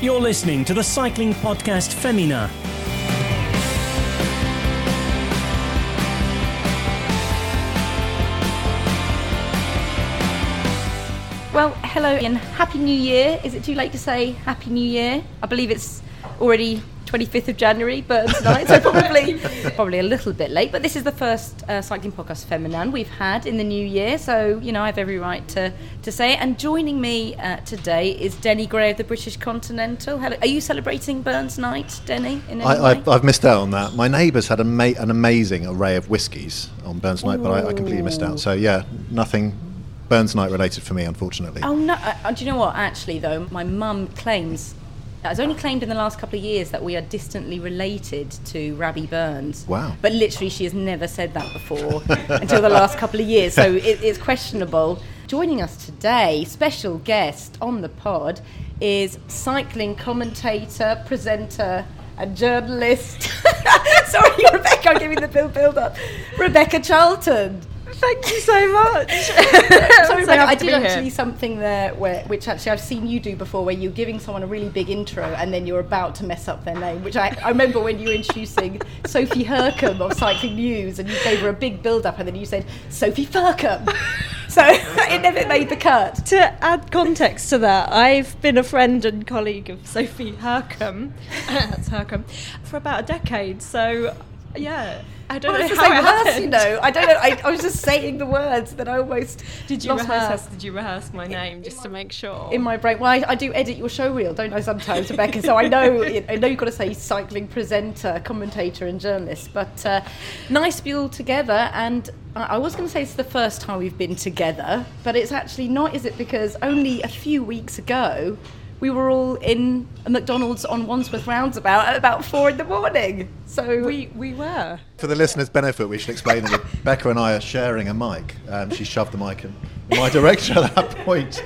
You're listening to the Cycling Podcast Feminin. Well, hello and Happy New Year. Is it too late to say Happy New Year? I believe it's already 25th of January, but tonight, so probably a little bit late. But this is the first Cycling Podcast Feminin we've had in the new year, so, you know, I have every right to say it. And joining me today is Denny Gray of the British Continental. Hello. Are you celebrating Burns Night, Denny? I've missed out on that. My neighbours had an amazing array of whiskies on Burns Night, but I completely missed out. So, yeah, nothing Burns Night related for me, unfortunately. Oh, no. Do you know what? Actually, though, my mum claims... It's only claimed in the last couple of years that we are distantly related to Rabbi Burns. Wow. But literally she has never said that before until the last couple of years, so it's questionable. Joining us today, special guest on the pod, is cycling commentator, presenter and journalist. Sorry, Rebecca, I'm giving the build-up. Rebecca Charlton. Thank you so much. Sorry, Rebecca, I did actually here. Something there which actually I've seen you do before, where you're giving someone a really big intro and then you're about to mess up their name, which I remember when you were introducing Sophie Hercombe of Cycling News, and you gave her a big build-up and then you said, Sophie Hercombe. So it never made the cut. To add context to that, I've been a friend and colleague of Sophie Hercombe, that's Hercombe, for about a decade, so... Yeah, I don't know how it happened. You know, I don't know. I was just saying the words that I almost Did you rehearse my name just to make sure? In my brain. Well, I do edit your show reel, don't I? Sometimes, Rebecca. So I know you've got to say cycling presenter, commentator, and journalist. But nice to be all together. And I was going to say it's the first time we've been together, but it's actually not, is it? Because only a few weeks ago, we were all in a McDonald's on Wandsworth Roundabout at about 4 a.m. So we were. For the listeners' benefit, we should explain that Becca and I are sharing a mic. She shoved the mic in my direction at that point.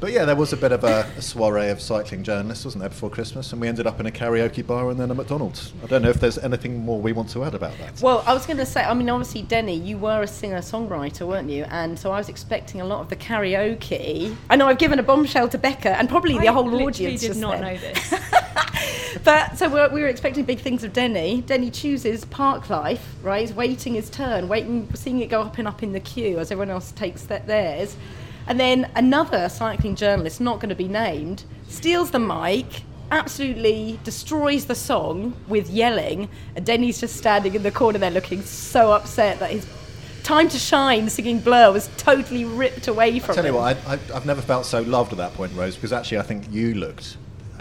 But yeah, there was a bit of a soiree of cycling journalists, wasn't there, before Christmas? And we ended up in a karaoke bar and then a McDonald's. I don't know if there's anything more we want to add about that. Well, I was going to say, I mean, obviously, Denny, you were a singer-songwriter, weren't you? And so I was expecting a lot of the karaoke. I know I've given a bombshell to Becca and probably the whole audience just then. I did not know this. But so we were expecting big things of Denny. Denny chooses Park Life, right? He's waiting his turn, seeing it go up and up in the queue as everyone else takes theirs. And then another cycling journalist, not going to be named, steals the mic, absolutely destroys the song with yelling, and Denny's just standing in the corner there looking so upset that his time to shine singing Blur was totally ripped away from him. I've never felt so loved at that point, Rose, because actually I think you looked...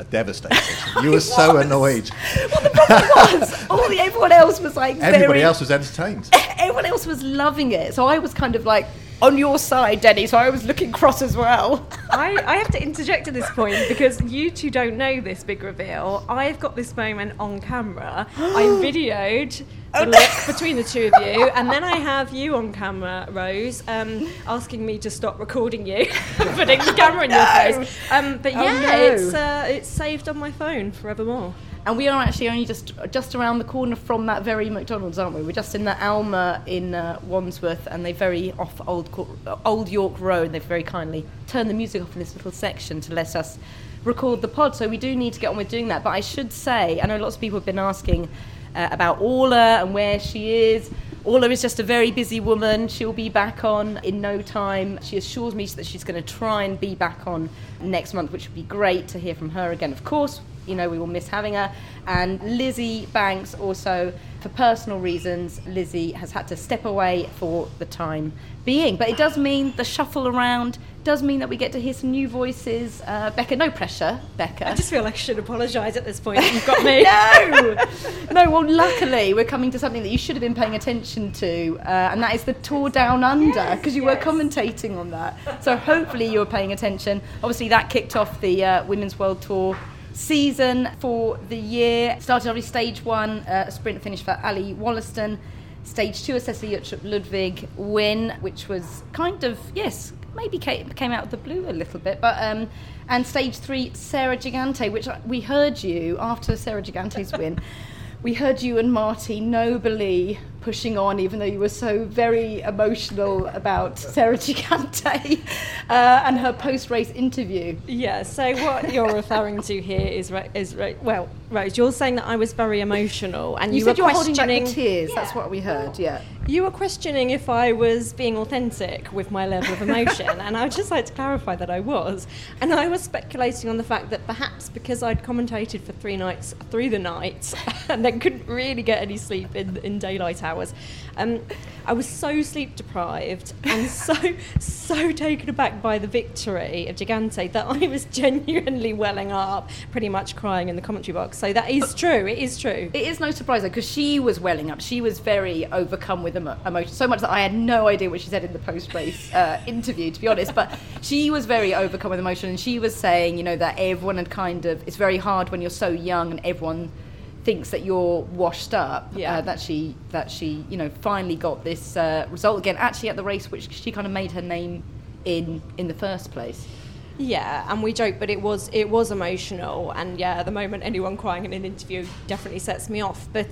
devastated. You were so annoyed. Well, the problem was, everyone else was like... Everybody else was entertained. Everyone else was loving it. So I was kind of like, on your side, Denny, so I was looking cross as well. I have to interject at this point, because you two don't know this big reveal. I've got this moment on camera. I videoed... look between the two of you, and then I have you on camera, Rose, asking me to stop recording you, putting the camera in your face. But it's saved on my phone forevermore. And we are actually only just around the corner from that very McDonald's, aren't we? We're just in the Alma in Wandsworth, and they very off Old York Road. They've very kindly turned the music off in this little section to let us record the pod. So we do need to get on with doing that. But I should say, I know lots of people have been asking about Orla and where she is. Orla is just a very busy woman. She'll be back on in no time. She assures me that she's going to try and be back on next month, which would be great to hear from her again. Of course, you know, we will miss having her. And Lizzie Banks also, for personal reasons, Lizzie has had to step away for the time being. But it does mean the shuffle around, does mean that we get to hear some new voices. Becca, no pressure, Becca. I just feel like I should apologise at this point. You've got me. No, well, luckily, we're coming to something that you should have been paying attention to, and that is the Tour Down Under, because you were commentating on that. So hopefully you were paying attention. Obviously, that kicked off the Women's World Tour season for the year. Started already stage one, a sprint finish for Ali Wollaston. Stage two, a Cecilie Uttrup Ludwig win, which was kind of, yes, maybe came out of the blue a little bit. But and stage three, Sarah Gigante, which we heard you, after Sarah Gigante's win, we heard you and Marty nobly pushing on, even though you were so very emotional about Sarah Gigante and her post-race interview. Yeah, so what you're referring to here is, well, Rose, you're saying that I was very emotional, and you said were questioning, holding back the tears. Yeah. That's what we heard. Yeah. You were questioning if I was being authentic with my level of emotion, and I would just like to clarify that I was. And I was speculating on the fact that perhaps because I'd commentated for three nights, and then couldn't really get any sleep in daylight hours, I was so sleep deprived and so taken aback by the victory of Gigante that I was genuinely welling up, pretty much crying in the commentary box. So that is true. It is true. It is no surprise though, because she was welling up. She was very overcome with emotion, so much that I had no idea what she said in the post-race interview, to be honest, but she was very overcome with emotion, and she was saying, you know, that everyone had kind of, it's very hard when you're so young and everyone thinks that you're washed up, yeah. that she you know, finally got this result again, actually at the race which she kind of made her name in the first place. Yeah, and we joke, but it was emotional, and yeah, at the moment anyone crying in an interview definitely sets me off, but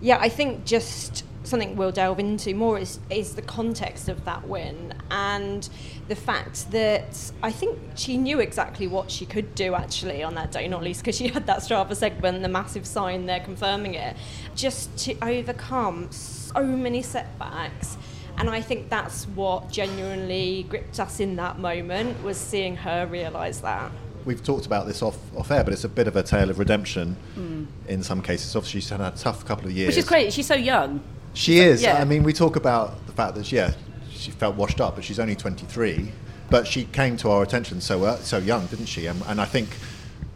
yeah, I think just something we'll delve into more is the context of that win, and the fact that I think she knew exactly what she could do actually on that day, not least because she had that Strava segment, the massive sign there confirming it, just to overcome so many setbacks. And I think that's what genuinely gripped us in that moment, was seeing her realise that. We've talked about this off air, but it's a bit of a tale of redemption in some cases. Obviously, she's had a tough couple of years. Which is great. She's so young. She is. Yeah. I mean, we talk about the fact that, yeah, she felt washed up, but she's only 23. But she came to our attention so young, didn't she? And I think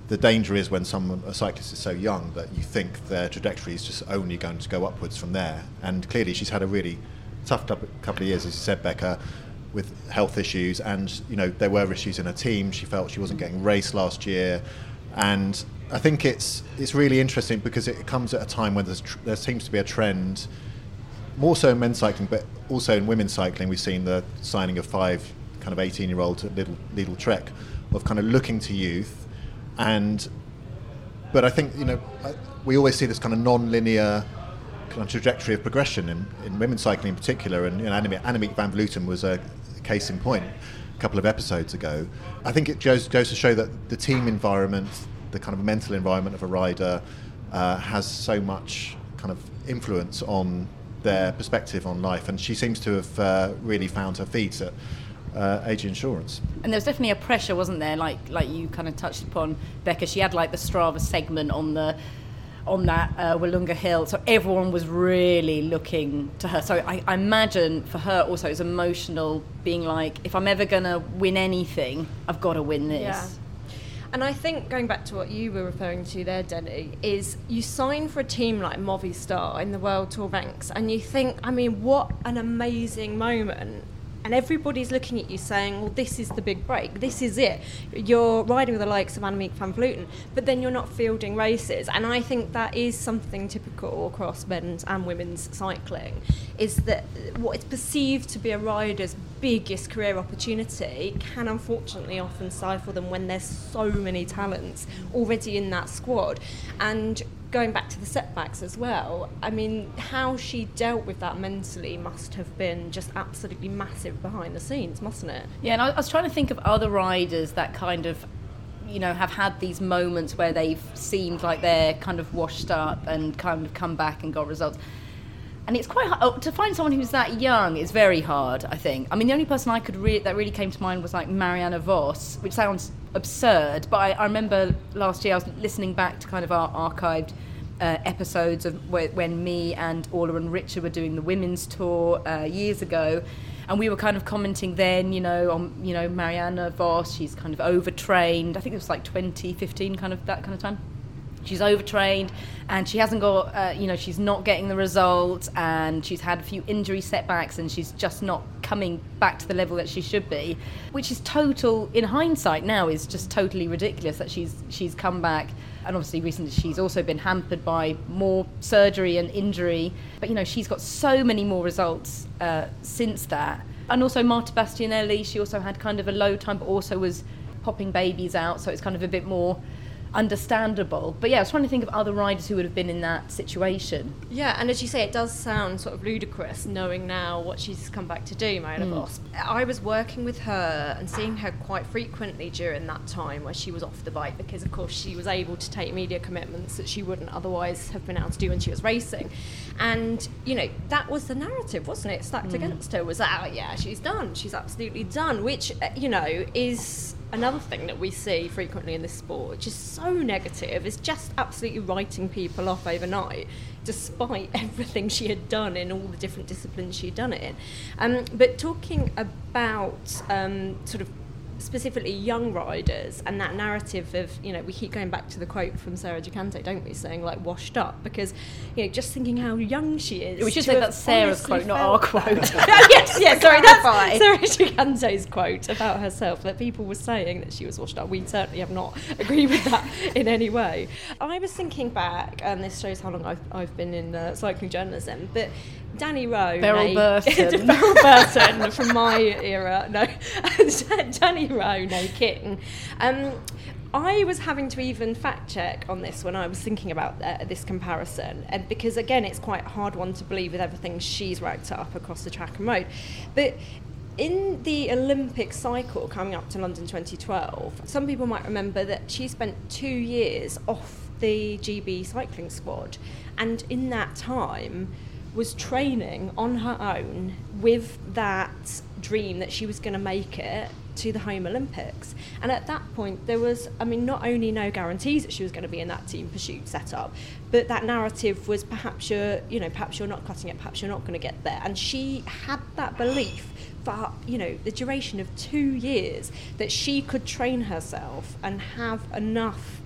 the danger is when a cyclist is so young that you think their trajectory is just only going to go upwards from there. And clearly, she's had a really tough couple of years, as you said, Becca, with health issues, and you know there were issues in her team. She felt she wasn't getting raced last year, and I think it's really interesting because it comes at a time when there seems to be a trend, more so in men's cycling, but also in women's cycling. We've seen the signing of 5 kind of 18-year-olds at Lidl Trek, of kind of looking to youth, but I think, you know, we always see this kind of non-linear on trajectory of progression in women's cycling in particular, and Annemiek van Vleuten was a case in point a couple of episodes ago. I think it goes to show that the team environment, the kind of mental environment of a rider has so much kind of influence on their perspective on life, and she seems to have really found her feet at age insurance. And there was definitely a pressure, wasn't there, like you kind of touched upon, Becca. She had like the Strava segment on that Willunga Hill, so everyone was really looking to her. So I imagine for her also it's emotional, being like, if I'm ever going to win anything, I've got to win this. Yeah. And I think going back to what you were referring to there, Denny, is you sign for a team like Movistar in the World Tour ranks, and you think, I mean, what an amazing moment. And everybody's looking at you saying, well, this is the big break. This is it. You're riding with the likes of Annemiek van Vleuten, but then you're not fielding races. And I think that is something typical across men's and women's cycling, is that what is perceived to be a rider's biggest career opportunity can unfortunately often stifle them when there's so many talents already in that squad. And going back to the setbacks as well, I mean, how she dealt with that mentally must have been just absolutely massive behind the scenes, mustn't it? Yeah, and I was trying to think of other riders that kind of, you know, have had these moments where they've seemed like they're kind of washed up and kind of come back and got results. And it's quite hard to find someone who's that young. It's very hard, I think. I mean, the only person I could that really came to mind was like Marianne Vos, which sounds absurd, but I remember last year I was listening back to kind of our archived episodes of when me and Orla and Richard were doing the women's tour years ago, and we were kind of commenting then, you know, on, you know, Marianne Vos, she's kind of overtrained. I think it was like 2015, kind of time. She's overtrained, and she hasn't got, you know, she's not getting the results, and she's had a few injury setbacks, and she's just not coming back to the level that she should be, which is total, in hindsight now, is just totally ridiculous that she's come back. And obviously recently she's also been hampered by more surgery and injury, but, you know, she's got so many more results since that. And also Marta Bastianelli, she also had kind of a low time, but also was popping babies out, so it's kind of a bit more understandable. But yeah, I was trying to think of other riders who would have been in that situation. Yeah, and as you say, it does sound sort of ludicrous knowing now what she's come back to do, Mikayla Voss. I was working with her and seeing her quite frequently during that time where she was off the bike, because of course she was able to take media commitments that she wouldn't otherwise have been able to do when she was racing. And you know, that was the narrative, wasn't it, stacked against her, was that, oh yeah, she's done, she's absolutely done, which you know is another thing that we see frequently in this sport, which is so negative, is just absolutely writing people off overnight, despite everything she had done in all the different disciplines she'd done it in. But talking about sort of specifically young riders and that narrative of, you know, we keep going back to the quote from Sarah Gigante, don't we, saying like washed up, because you know, just thinking how young she is. We should say that's Sarah's quote, not our quote. yes, sorry, that's Sarah Gigante's quote about herself, that people were saying that she was washed up. We certainly have not agreed with that in any way. I was thinking back, and this shows how long I've been in cycling journalism, but Danny Rowe, Beryl Burton from my era, no, Danny Rowe, no kidding. I was having to even fact check on this when I was thinking about this comparison, and because again, it's quite a hard one to believe with everything she's racked up across the track and road. But in the Olympic cycle coming up to London 2012, some people might remember that she spent 2 years off the GB cycling squad, and in that time was training on her own with that dream that she was going to make it to the home Olympics. And at that point there was, I mean, not only no guarantees that she was going to be in that team pursuit setup, but that narrative was perhaps you're not cutting it, perhaps you're not going to get there. And she had that belief for, you know, the duration of 2 years that she could train herself and have enough.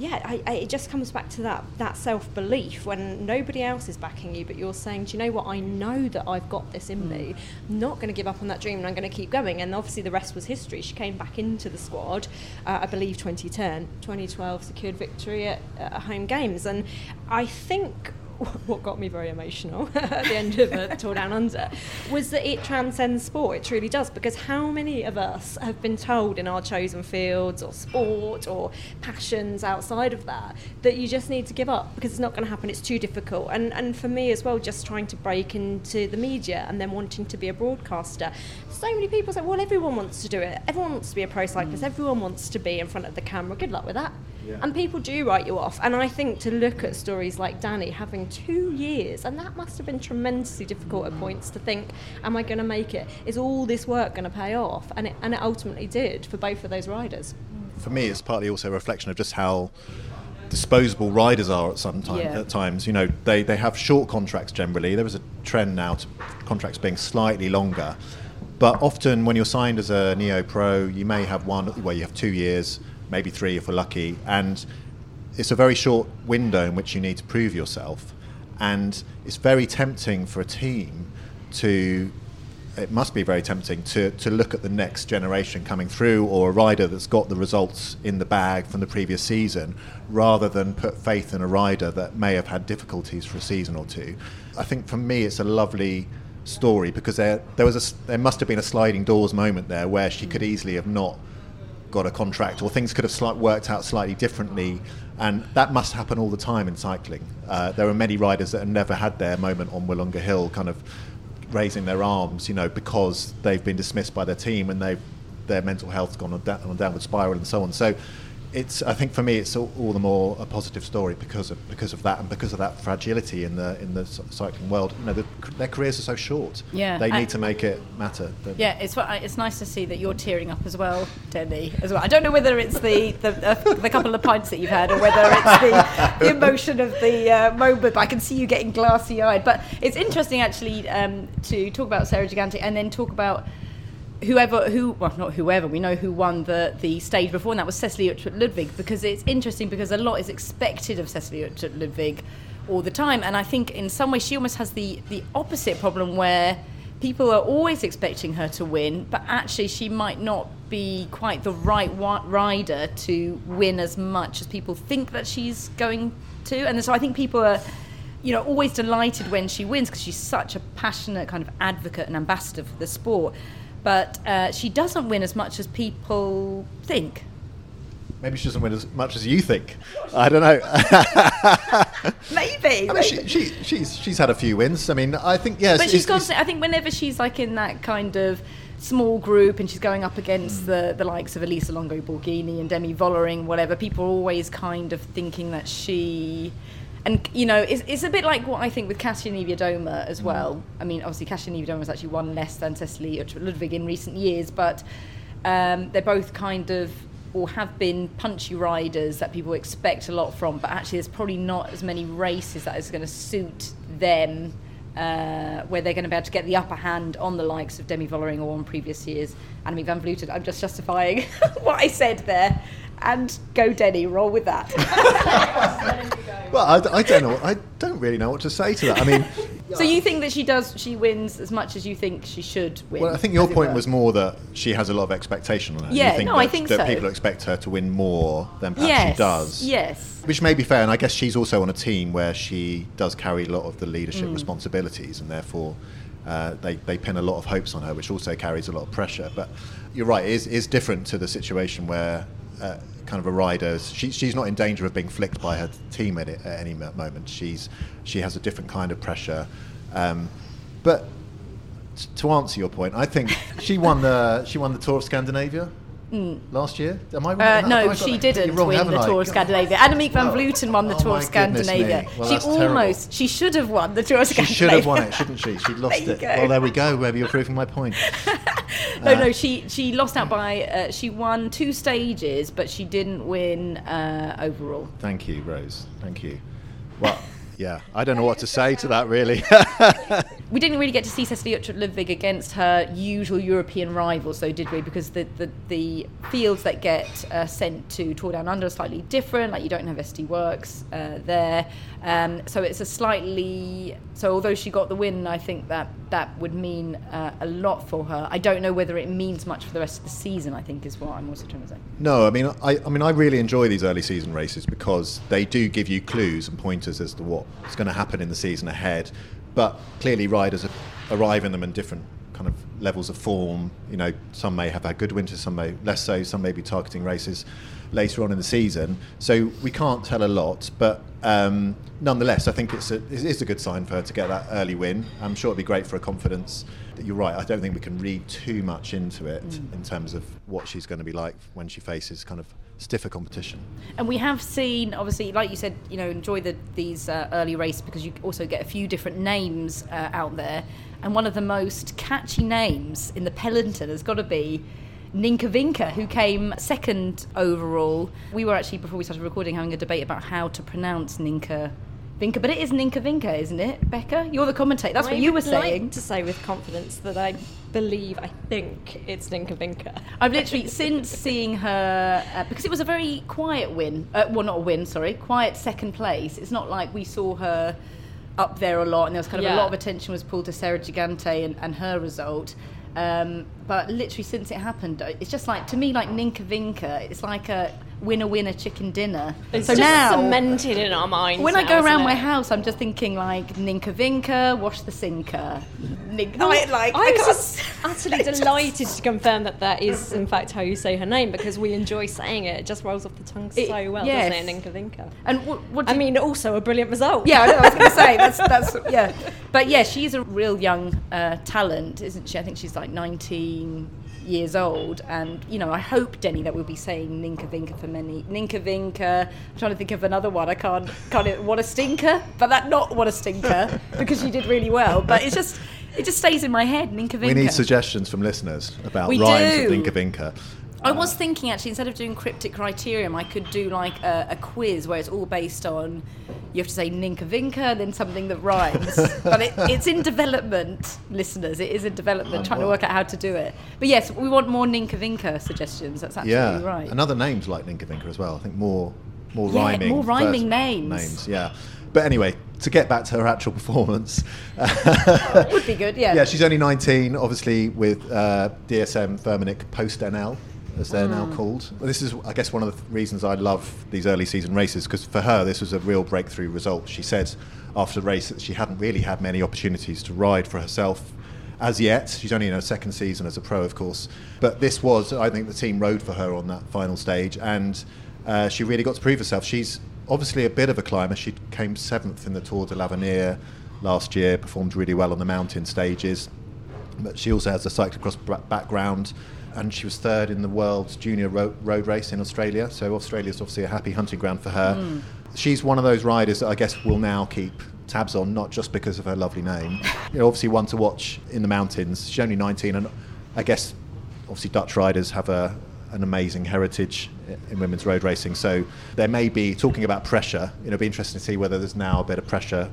Yeah, it just comes back to that self-belief when nobody else is backing you, but you're saying, do you know what, I know that I've got this in me. I'm not going to give up on that dream, and I'm going to keep going. And obviously the rest was history. She came back into the squad, I believe 2010, 2012, secured victory at home games. And I think what got me very emotional at the end of the Tour Down Under was that it transcends sport. It truly does, because how many of us have been told in our chosen fields or sport or passions outside of that you just need to give up because it's not going to happen, it's too difficult. And for me as well, just trying to break into the media and then wanting to be a broadcaster, so many people say, well, everyone wants to do it, everyone wants to be a pro cyclist, everyone wants to be in front of the camera, good luck with that. Yeah. And people do write you off. And I think to look at stories like Danny having 2 years, and that must have been tremendously difficult at points, to think, am I going to make it? Is all this work going to pay off? And it ultimately did for both of those riders. For me, it's partly also a reflection of just how disposable riders are at times. You know, they have short contracts generally. There is a trend now to contracts being slightly longer. But often when you're signed as a neo-pro, you may have you have 2 years, maybe 3 if we're lucky, and it's a very short window in which you need to prove yourself. And it's very tempting for a team to look at the next generation coming through, or a rider that's got the results in the bag from the previous season, rather than put faith in a rider that may have had difficulties for a season or two. I think for me it's a lovely story, because there must have been a sliding doors moment there where she could easily have not got a contract, or things could have worked out slightly differently, and that must happen all the time in cycling. There are many riders that have never had their moment on Willunga Hill, kind of raising their arms, you know, because they've been dismissed by their team and their mental health's gone on a downward spiral and so on. So it's, I think for me, it's all the more a positive story because of that, and because of that fragility in the cycling world. You know, their careers are so short. Yeah, they need to make it matter. Yeah, it's nice to see that you're tearing up as well, Denny. As well, I don't know whether it's the couple of pints that you've had, or whether it's the emotion of the moment. But I can see you getting glassy-eyed. But it's interesting actually to talk about Sarah Gigante and then talk about we know who won the stage before, and that was Cecilie Uttrup Ludwig, because it's interesting because a lot is expected of Cecilie Uttrup Ludwig all the time, and I think in some way she almost has the opposite problem, where people are always expecting her to win, but actually she might not be quite the right rider to win as much as people think that she's going to. And so I think people are, you know, always delighted when she wins, because she's such a passionate kind of advocate and ambassador for the sport. But she doesn't win as much as people think. Maybe she doesn't win as much as you think. I don't know. Maybe. I mean, she's had a few wins. I mean, I think yes. But she's I think whenever she's like in that kind of small group and she's going up against the likes of Elisa Longo Borghini and Demi Vollering, whatever, people are always kind of thinking that she. And, you know, it's a bit like what I think with Cassian Eviodoma as well. I mean, obviously, Cassian Eviodoma has actually won less than Cecilie Uttrup Ludwig in recent years, but they're both kind of, or have been, punchy riders that people expect a lot from, but actually there's probably not as many races that is going to suit them where they're going to be able to get the upper hand on the likes of Demi Vollering or on previous years. Annemiek van Vleuten, I'm just justifying what I said there. And go, Denny, roll with that. Well, I don't know. I don't really know what to say to that. I mean, so you think that she wins as much as you think she should win? Well, I think your point was more that she has a lot of expectation on her. Yeah, I think that people expect her to win more than perhaps she does. Yes. Which may be fair, and I guess she's also on a team where she does carry a lot of the leadership responsibilities, and therefore they pin a lot of hopes on her, which also carries a lot of pressure. But you're right, it is different to the situation where kind of a rider, she's not in danger of being flicked by her team at any moment. She has a different kind of pressure, but to answer your point, I think she won the Tour of Scandinavia last year. Am I wrong? No, she didn't win the Tour of Scandinavia. Annemiek van Vleuten won the Tour of Scandinavia. Well, she should have won the Tour of Scandinavia. She should have won it, shouldn't she? She lost it. Go. Well, there we go. Maybe you're proving my point. No, she lost out by, she won two stages, but she didn't win overall. Thank you, Rose. Thank you. Well, yeah, I don't know what to say to that, really. We didn't really get to see Cecilie Uttrup Ludwig against her usual European rivals, though, did we? Because the fields that get sent to Tour Down Under are slightly different, like you don't have SD Works there. So it's a slightly... So although she got the win, I think that would mean a lot for her. I don't know whether it means much for the rest of the season, I think, is what I'm also trying to say. No, I mean, I really enjoy these early season races because they do give you clues and pointers as to what's going to happen in the season ahead. But clearly riders arrive in them in different kind of levels of form. You know, some may have had good winters, some may less so, some may be targeting races later on in the season. So we can't tell a lot, but nonetheless, I think it is a good sign for her to get that early win. I'm sure it'd be great for her confidence. You're right, I don't think we can read too much into it in terms of what she's going to be like when she faces kind of stiffer competition. And we have seen, obviously, like you said, you know, enjoy these early races because you also get a few different names out there. And one of the most catchy names in the peloton has got to be Ninka Vinka, who came second overall. We were actually, before we started recording, having a debate about how to pronounce Ninka Vinka, but it is Ninka Vinka, isn't it, Becca? You're the commentator. That's what you were saying. I would like to say with confidence that I think it's Ninka Vinka. I've literally, since seeing her, because it was a very quiet win, quiet second place. It's not like we saw her up there a lot, and there was kind of a lot of attention was pulled to Sarah Gigante and her result. But literally since it happened, it's just like, to me, like Ninka Vinka, it's like a winner chicken dinner. It's so just now cemented in our minds. When I go around my house, I'm just thinking like Ninka Vinka, wash the sinker. I'm just delighted to confirm that is in fact how you say her name, because we enjoy saying it. It just rolls off the tongue so well, doesn't it, Ninka Vinka? And I mean, also a brilliant result. Yeah, I know what I was going to say. That's yeah. But yeah, she's a real young talent, isn't she? I think she's like 19 years old, and you know, I hope, Denny, that we'll be saying Ninka Vinka for many. Ninka Vinka. I'm trying to think of another one. I can't. What a stinker! But what a stinker, because she did really well. But it's just, it just stays in my head. Ninka Vinka. We need suggestions from listeners about rhymes with Ninka Vinka. I was thinking, actually, instead of doing cryptic criterium, I could do like a quiz where it's all based on, you have to say Ninka Vinka and then something that rhymes. But it's in development, listeners. It is in development, trying to work out how to do it. But yes, we want more Ninka Vinka suggestions. That's absolutely right. And other names like Ninka Vinka as well. I think more rhyming. More rhyming names. Yeah. But anyway, to get back to her actual performance. Would be good, yeah. Yeah, she's only 19, obviously, with DSM Firmenich Post-NL. As they're now called. This is, I guess, one of the reasons I love these early season races, because for her, this was a real breakthrough result. She said after the race that she hadn't really had many opportunities to ride for herself as yet. She's only in her second season as a pro, of course. But this was, I think, the team rode for her on that final stage. And She really got to prove herself. She's obviously a bit of a climber. She came 7th in the Tour de l'Avenir last year, performed really well on the mountain stages. But she also has a cyclocross background, and she was 3rd in the world's junior road race in Australia. So Australia's obviously a happy hunting ground for her. Mm. She's one of those riders that I guess we'll now keep tabs on, not just because of her lovely name. You know, obviously one to watch in the mountains. She's only 19, and I guess obviously Dutch riders have an amazing heritage in women's road racing. So there may be, talking about pressure, you know, it'd be interesting to see whether there's now a bit of pressure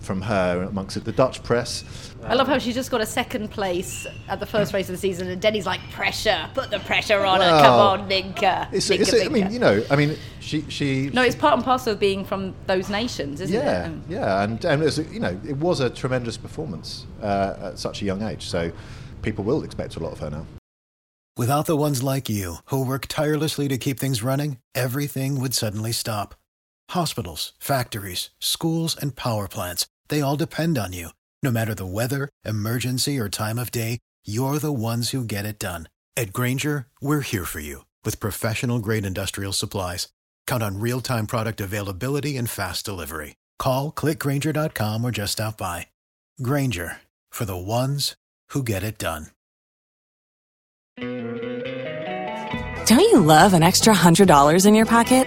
from her amongst the Dutch press. I love how she just got a 2nd place at the first race of the season, and Denny's like, pressure, put the pressure on her, come on, Ninka. Ninka. I mean, you know, I mean, she... No, it's part and parcel of being from those nations, isn't it? Yeah, and it was, you know, it was a tremendous performance at such a young age, so people will expect a lot of her now. Without the ones like you, who work tirelessly to keep things running, everything would suddenly stop. Hospitals, factories, schools, and power plants, they all depend on you. No matter the weather, emergency, or time of day, you're the ones who get it done. At Grainger, we're here for you with professional-grade industrial supplies. Count on real-time product availability and fast delivery. Call, clickgrainger.com, or just stop by. Grainger, for the ones who get it done. Don't you love an extra $100 in your pocket?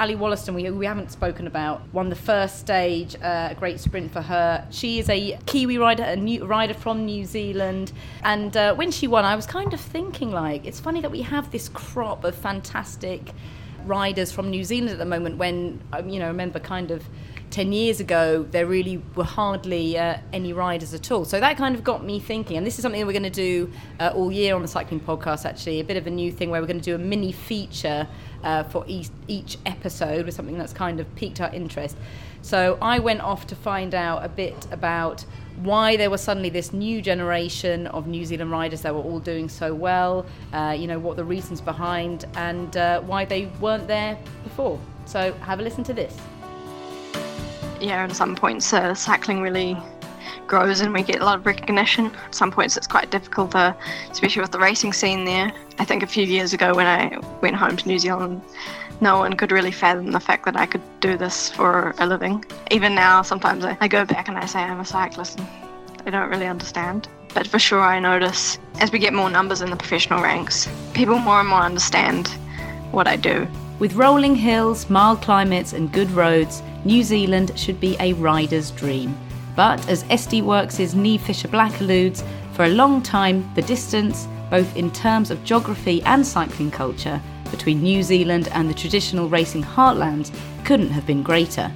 Ali Wollaston, we haven't spoken about, won the first stage, a great sprint for her. She is a Kiwi rider, a new rider from New Zealand. And when she won, I was kind of thinking, like, it's funny that we have this crop of fantastic riders from New Zealand at the moment when, you know, I remember kind of 10 years ago, there really were hardly any riders at all. So that kind of got me thinking. And this is something that we're going to do all year on the Cycling Podcast, actually, a bit of a new thing where we're going to do a mini feature for each episode with something that's kind of piqued our interest. So I went off to find out a bit about why there was suddenly this new generation of New Zealand riders that were all doing so well, you know, what the reasons behind, and why they weren't there before. So have a listen to this. Yeah, at some points cycling really grows and we get a lot of recognition. At some points it's quite difficult, especially with the racing scene there. I think a few years ago when I went home to New Zealand, no one could really fathom the fact that I could do this for a living. Even now, sometimes I go back and I say I'm a cyclist and they don't really understand. But for sure I notice, as we get more numbers in the professional ranks, people more and more understand what I do. With rolling hills, mild climates and good roads, New Zealand should be a rider's dream. But as SD Works' Niamh Fisher-Black alludes, for a long time the distance, both in terms of geography and cycling culture, between New Zealand and the traditional racing heartlands couldn't have been greater.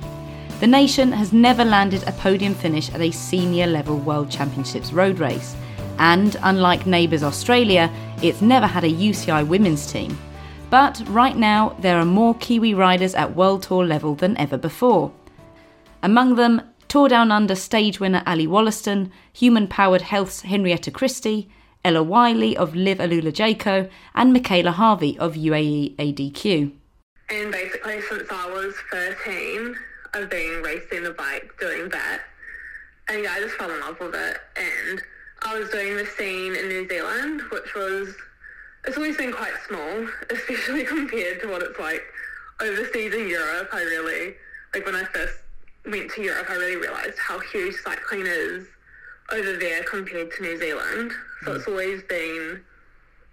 The nation has never landed a podium finish at a senior level World Championships road race. And unlike neighbours Australia, it's never had a UCI women's team. But right now, there are more Kiwi riders at World Tour level than ever before. Among them, Tour Down Under stage winner Ali Wollaston, Human-Powered Health's Henrietta Christie, Ella Wiley of Liv Alula-Jaco, and Mikayla Harvey of UAE ADQ. And basically, since I was 13, I've been racing the bike, doing that. And yeah, I just fell in love with it. And I was doing the scene in New Zealand, which was... It's always been quite small, especially compared to what it's like overseas in Europe. When I first went to Europe, I really realised how huge cycling is over there compared to New Zealand. So it's always been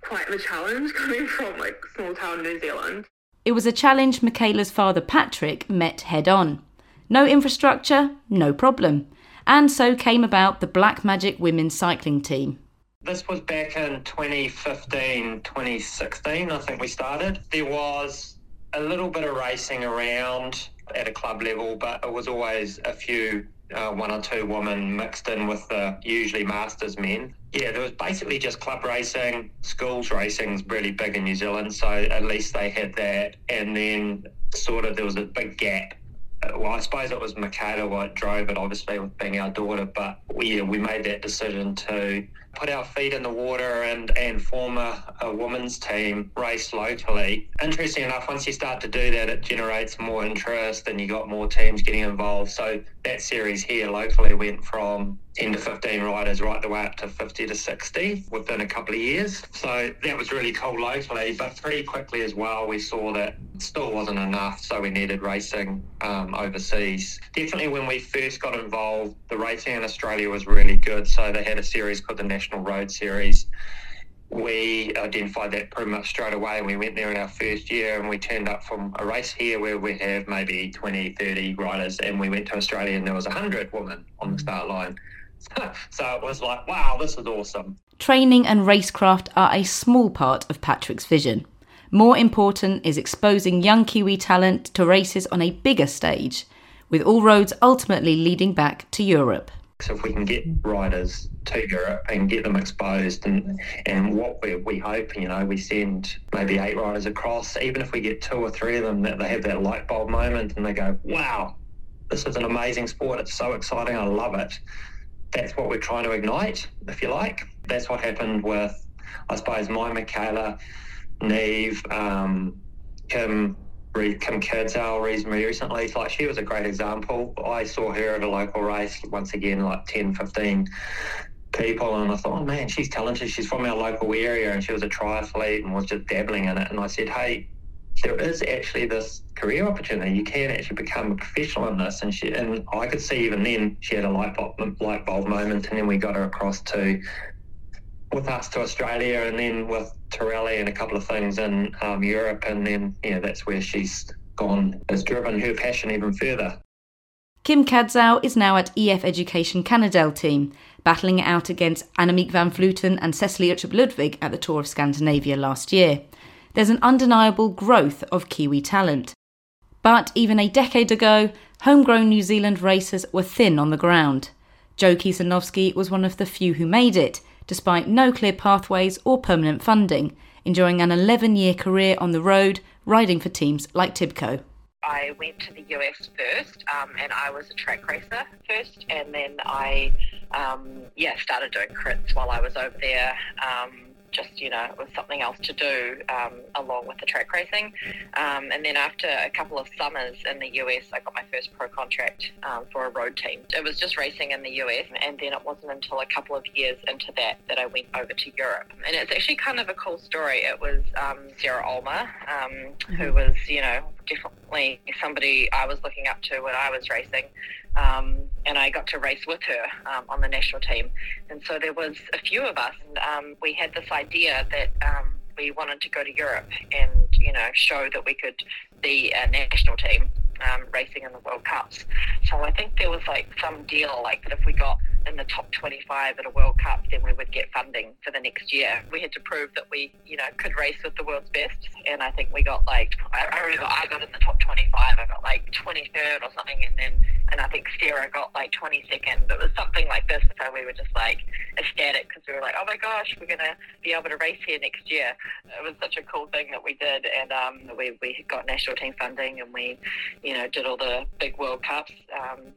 quite the challenge coming from, small town New Zealand. It was a challenge Michaela's father, Patrick, met head on. No infrastructure, no problem. And so came about the Black Magic Women's Cycling team. This was back in 2015, 2016, I think we started. There was a little bit of racing around at a club level, but it was always a few, one or two women mixed in with the usually masters men. Yeah, there was basically just club racing. Schools racing's really big in New Zealand, so at least they had that. And then sort of there was a big gap well, I suppose it was Mikayla what drove it, obviously, with being our daughter, but we made that decision to put our feet in the water and form a women's team, race locally. Interesting enough, once you start to do that, it generates more interest and you got more teams getting involved. So that series here locally went from 10 to 15 riders right the way up to 50 to 60 within a couple of years. So that was really cool locally, but pretty quickly as well, we saw that still wasn't enough, so we needed racing overseas. Definitely when we first got involved, the racing in Australia was really good, so they had a series called the National Road Series. We identified that pretty much straight away. We went there in our first year and we turned up from a race here where we have maybe 20, 30 riders, and we went to Australia and there was 100 women on the start line. So it was like, wow, this is awesome. Training and racecraft are a small part of Patrick's vision. More important is exposing young Kiwi talent to races on a bigger stage, with all roads ultimately leading back to Europe. So if we can get riders to Europe and get them exposed, and what we hope, you know, we send maybe 8 riders across, even if we get 2 or 3 of them, that they have that light bulb moment and they go, wow, this is an amazing sport, it's so exciting, I love it. That's what we're trying to ignite, if you like. That's what happened with, I suppose, my Mikayla, Niamh, Kim Kadzow reasonably recently. It's like, she was a great example. I saw her at a local race, once again, like 10, 15 people, and I thought, oh man, she's talented. She's from our local area, and she was a triathlete and was just dabbling in it. And I said, hey, there is actually this career opportunity. You can actually become a professional in this. And I could see even then she had a light bulb moment, and then we got her across to Australia, and then with Torelli and a couple of things in Europe, and then that's where she's gone, has driven her passion even further. Kim Kadzow is now at EF Education Cannondale team, battling it out against Annemiek van Vleuten and Cecilie Uttrup Ludwig at the Tour of Scandinavia last year. There's an undeniable growth of Kiwi talent. But even a decade ago, homegrown New Zealand racers were thin on the ground. Joe Kiesanowski was one of the few who made it, despite no clear pathways or permanent funding, enjoying an 11-year career on the road, riding for teams like Tibco. I went to the US first, and I was a track racer first, and then I started doing crits while I was over there. It was something else to do along with the track racing. And then after a couple of summers in the US, I got my first pro contract for a road team. It was just racing in the US, and then it wasn't until a couple of years into that I went over to Europe. And it's actually kind of a cool story. It was Sarah Olmer, who was, definitely somebody I was looking up to when I was racing. And I got to race with her on the national team. And so there was a few of us, and we had this idea that we wanted to go to Europe and, show that we could be a national team racing in the World Cups. So I think there was some deal that if we got in the top 25 at a World Cup, then we would get funding for the next year. We had to prove that we, could race with the world's best. And I think we got I remember I got in the top 25. I got 23rd or something. And I think Sarah got 22nd. It was something like this. So we were just ecstatic because we were oh my gosh, we're going to be able to race here next year. It was such a cool thing that we did. And we got national team funding, and we, did all the big World Cups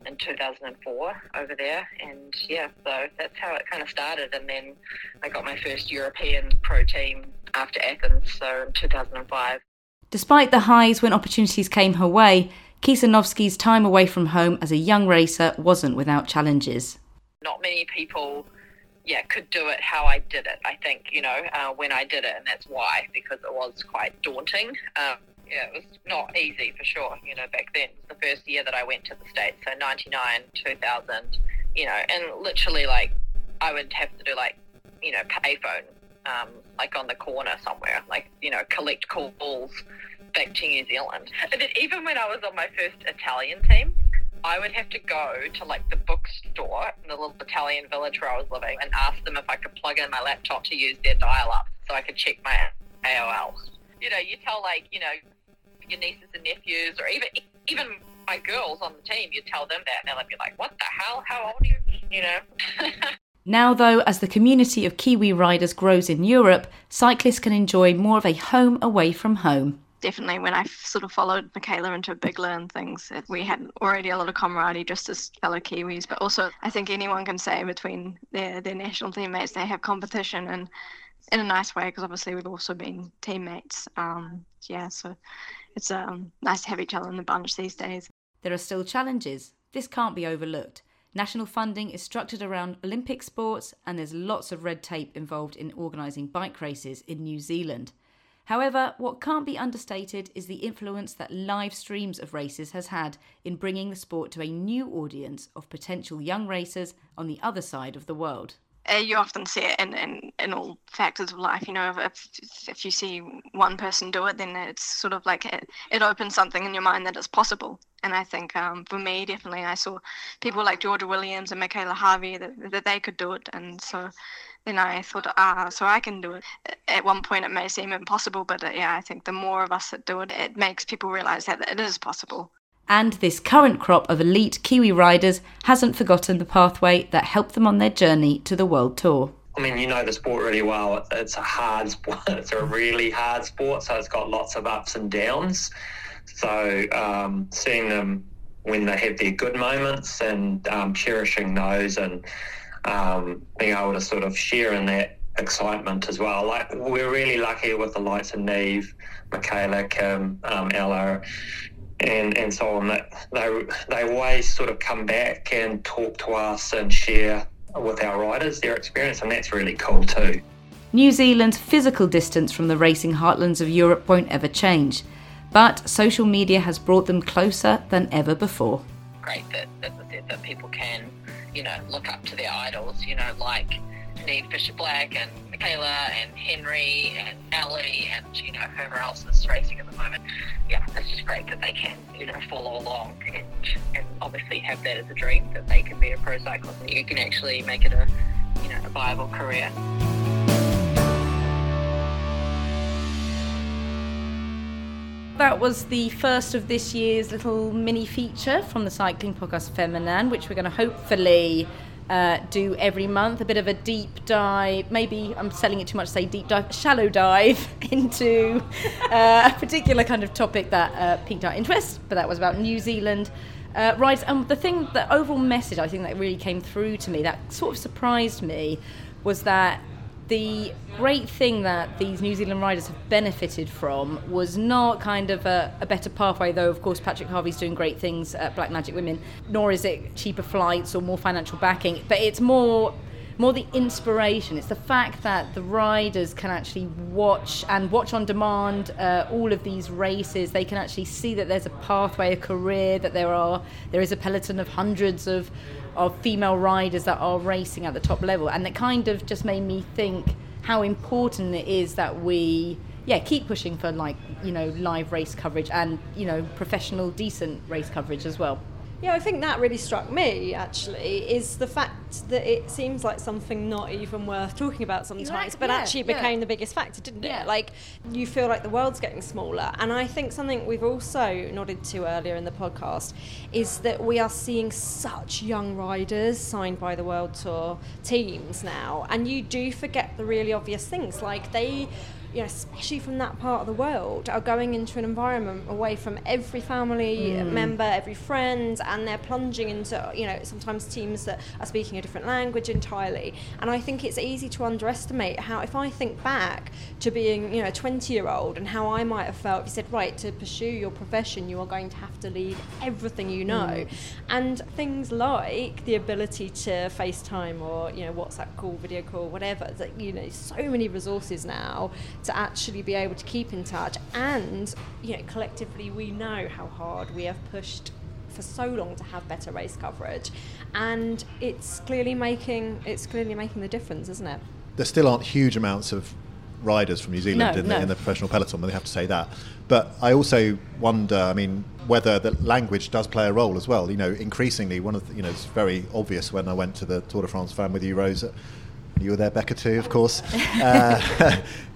in 2004 over there. And yeah, so that's how it kind of started. And then I got my first European pro team after Athens, so in 2005. Despite the highs when opportunities came her way, Kiesanowski's time away from home as a young racer wasn't without challenges. Not many people could do it how I did it, I think, when I did it, and that's why, because it was quite daunting. It was not easy for sure, back then. It was the first year that I went to the States, so 99, 2000, and literally I would have to do payphone, on the corner somewhere, collect calls back to New Zealand. And then even when I was on my first Italian team, I would have to go to the bookstore in the little Italian village where I was living and ask them if I could plug in my laptop to use their dial-up so I could check my AOL. You tell your nieces and nephews, or even my girls on the team, you tell them that, and they'll be like, what the hell, how old are you, Now, though, as the community of Kiwi riders grows in Europe, cyclists can enjoy more of a home away from home. definitely when I sort of followed Mikayla into Bigler and things, we had already a lot of camaraderie just as fellow Kiwis, but also I think anyone can say between their national teammates they have competition, and in a nice way, because obviously we've also been teammates. So it's nice to have each other in the bunch these days. There are still challenges. This can't be overlooked. National funding is structured around Olympic sports, and there's lots of red tape involved in organising bike races in New Zealand. However, what can't be understated is the influence that live streams of races has had in bringing the sport to a new audience of potential young racers on the other side of the world. You often see it in all factors of life. You know, if you see one person do it, then it's sort of like it opens something in your mind that it's possible. And I think for me, definitely, I saw people like Georgia Williams and Mikayla Harvey that they could do it. And so then I thought, so I can do it. At one point, it may seem impossible, but I think the more of us that do it, it makes people realise that it is possible. And this current crop of elite Kiwi riders hasn't forgotten the pathway that helped them on their journey to the World Tour. I mean, you know the sport really well. It's a hard sport. It's a really hard sport, so it's got lots of ups and downs. So seeing them when they have their good moments and cherishing those, and being able to sort of share in that excitement as well. Like, we're really lucky with the likes of Niamh, Mikayla, Kim, Ella, and so on, that they always sort of come back and talk to us and share with our riders their experience, and that's really cool too. New Zealand's physical distance from the racing heartlands of Europe won't ever change, but social media has brought them closer than ever before. Great that people can, you know, look up to their idols, you know, like Niamh Fisher-Black and Mikayla and Henry and Ali and, you know, whoever else is racing at the moment. Yeah, it's just great that they can, you know, follow along and obviously have that as a dream, that they can be a pro cyclist, that you can actually make it a viable career. That was the first of this year's little mini feature from the Cycling Podcast Feminin, which we're going to hopefully do every month, a bit of a deep dive, maybe I'm selling it too much to say deep dive, shallow dive into a particular kind of topic that piqued our interest, but that was about New Zealand rides. And the overall message I think that really came through to me, that sort of surprised me, was that the great thing that these New Zealand riders have benefited from was not kind of a better pathway, though of course Patrick Harvey's doing great things at Black Magic Women, nor is it cheaper flights or more financial backing, but it's more the inspiration. It's the fact that the riders can actually watch on demand all of these races. They can actually see that there's a pathway, a career, that there is a peloton of hundreds of female riders that are racing at the top level, and that kind of just made me think how important it is that we keep pushing for, like, you know, live race coverage and, you know, professional decent race coverage as well. Yeah, I think that really struck me, actually, is the fact that it seems like something not even worth talking about sometimes, became the biggest factor, didn't it? Like, you feel like the world's getting smaller. And I think something we've also nodded to earlier in the podcast is that we are seeing such young riders signed by the World Tour teams now. And you do forget the really obvious things, like they... you know, especially from that part of the world, are going into an environment away from every family member, every friend, and they're plunging into, you know, sometimes teams that are speaking a different language entirely. And I think it's easy to underestimate how, if I think back to being, you know, a 20-year-old and how I might have felt, if you said, right, to pursue your profession, you are going to have to leave everything you know. And things like the ability to FaceTime or, you know, WhatsApp call, video call, whatever, that, you know, so many resources now to actually be able to keep in touch. And, you know, collectively we know how hard we have pushed for so long to have better race coverage, and it's clearly making the difference, isn't it? There still aren't huge amounts of riders from New Zealand in the professional peloton, they have to say that, but I also wonder, I mean, whether the language does play a role as well. You know, increasingly one of the, you know, it's very obvious when I went to the Tour de France fan with you, Rose. You were there, Becca, too, of course.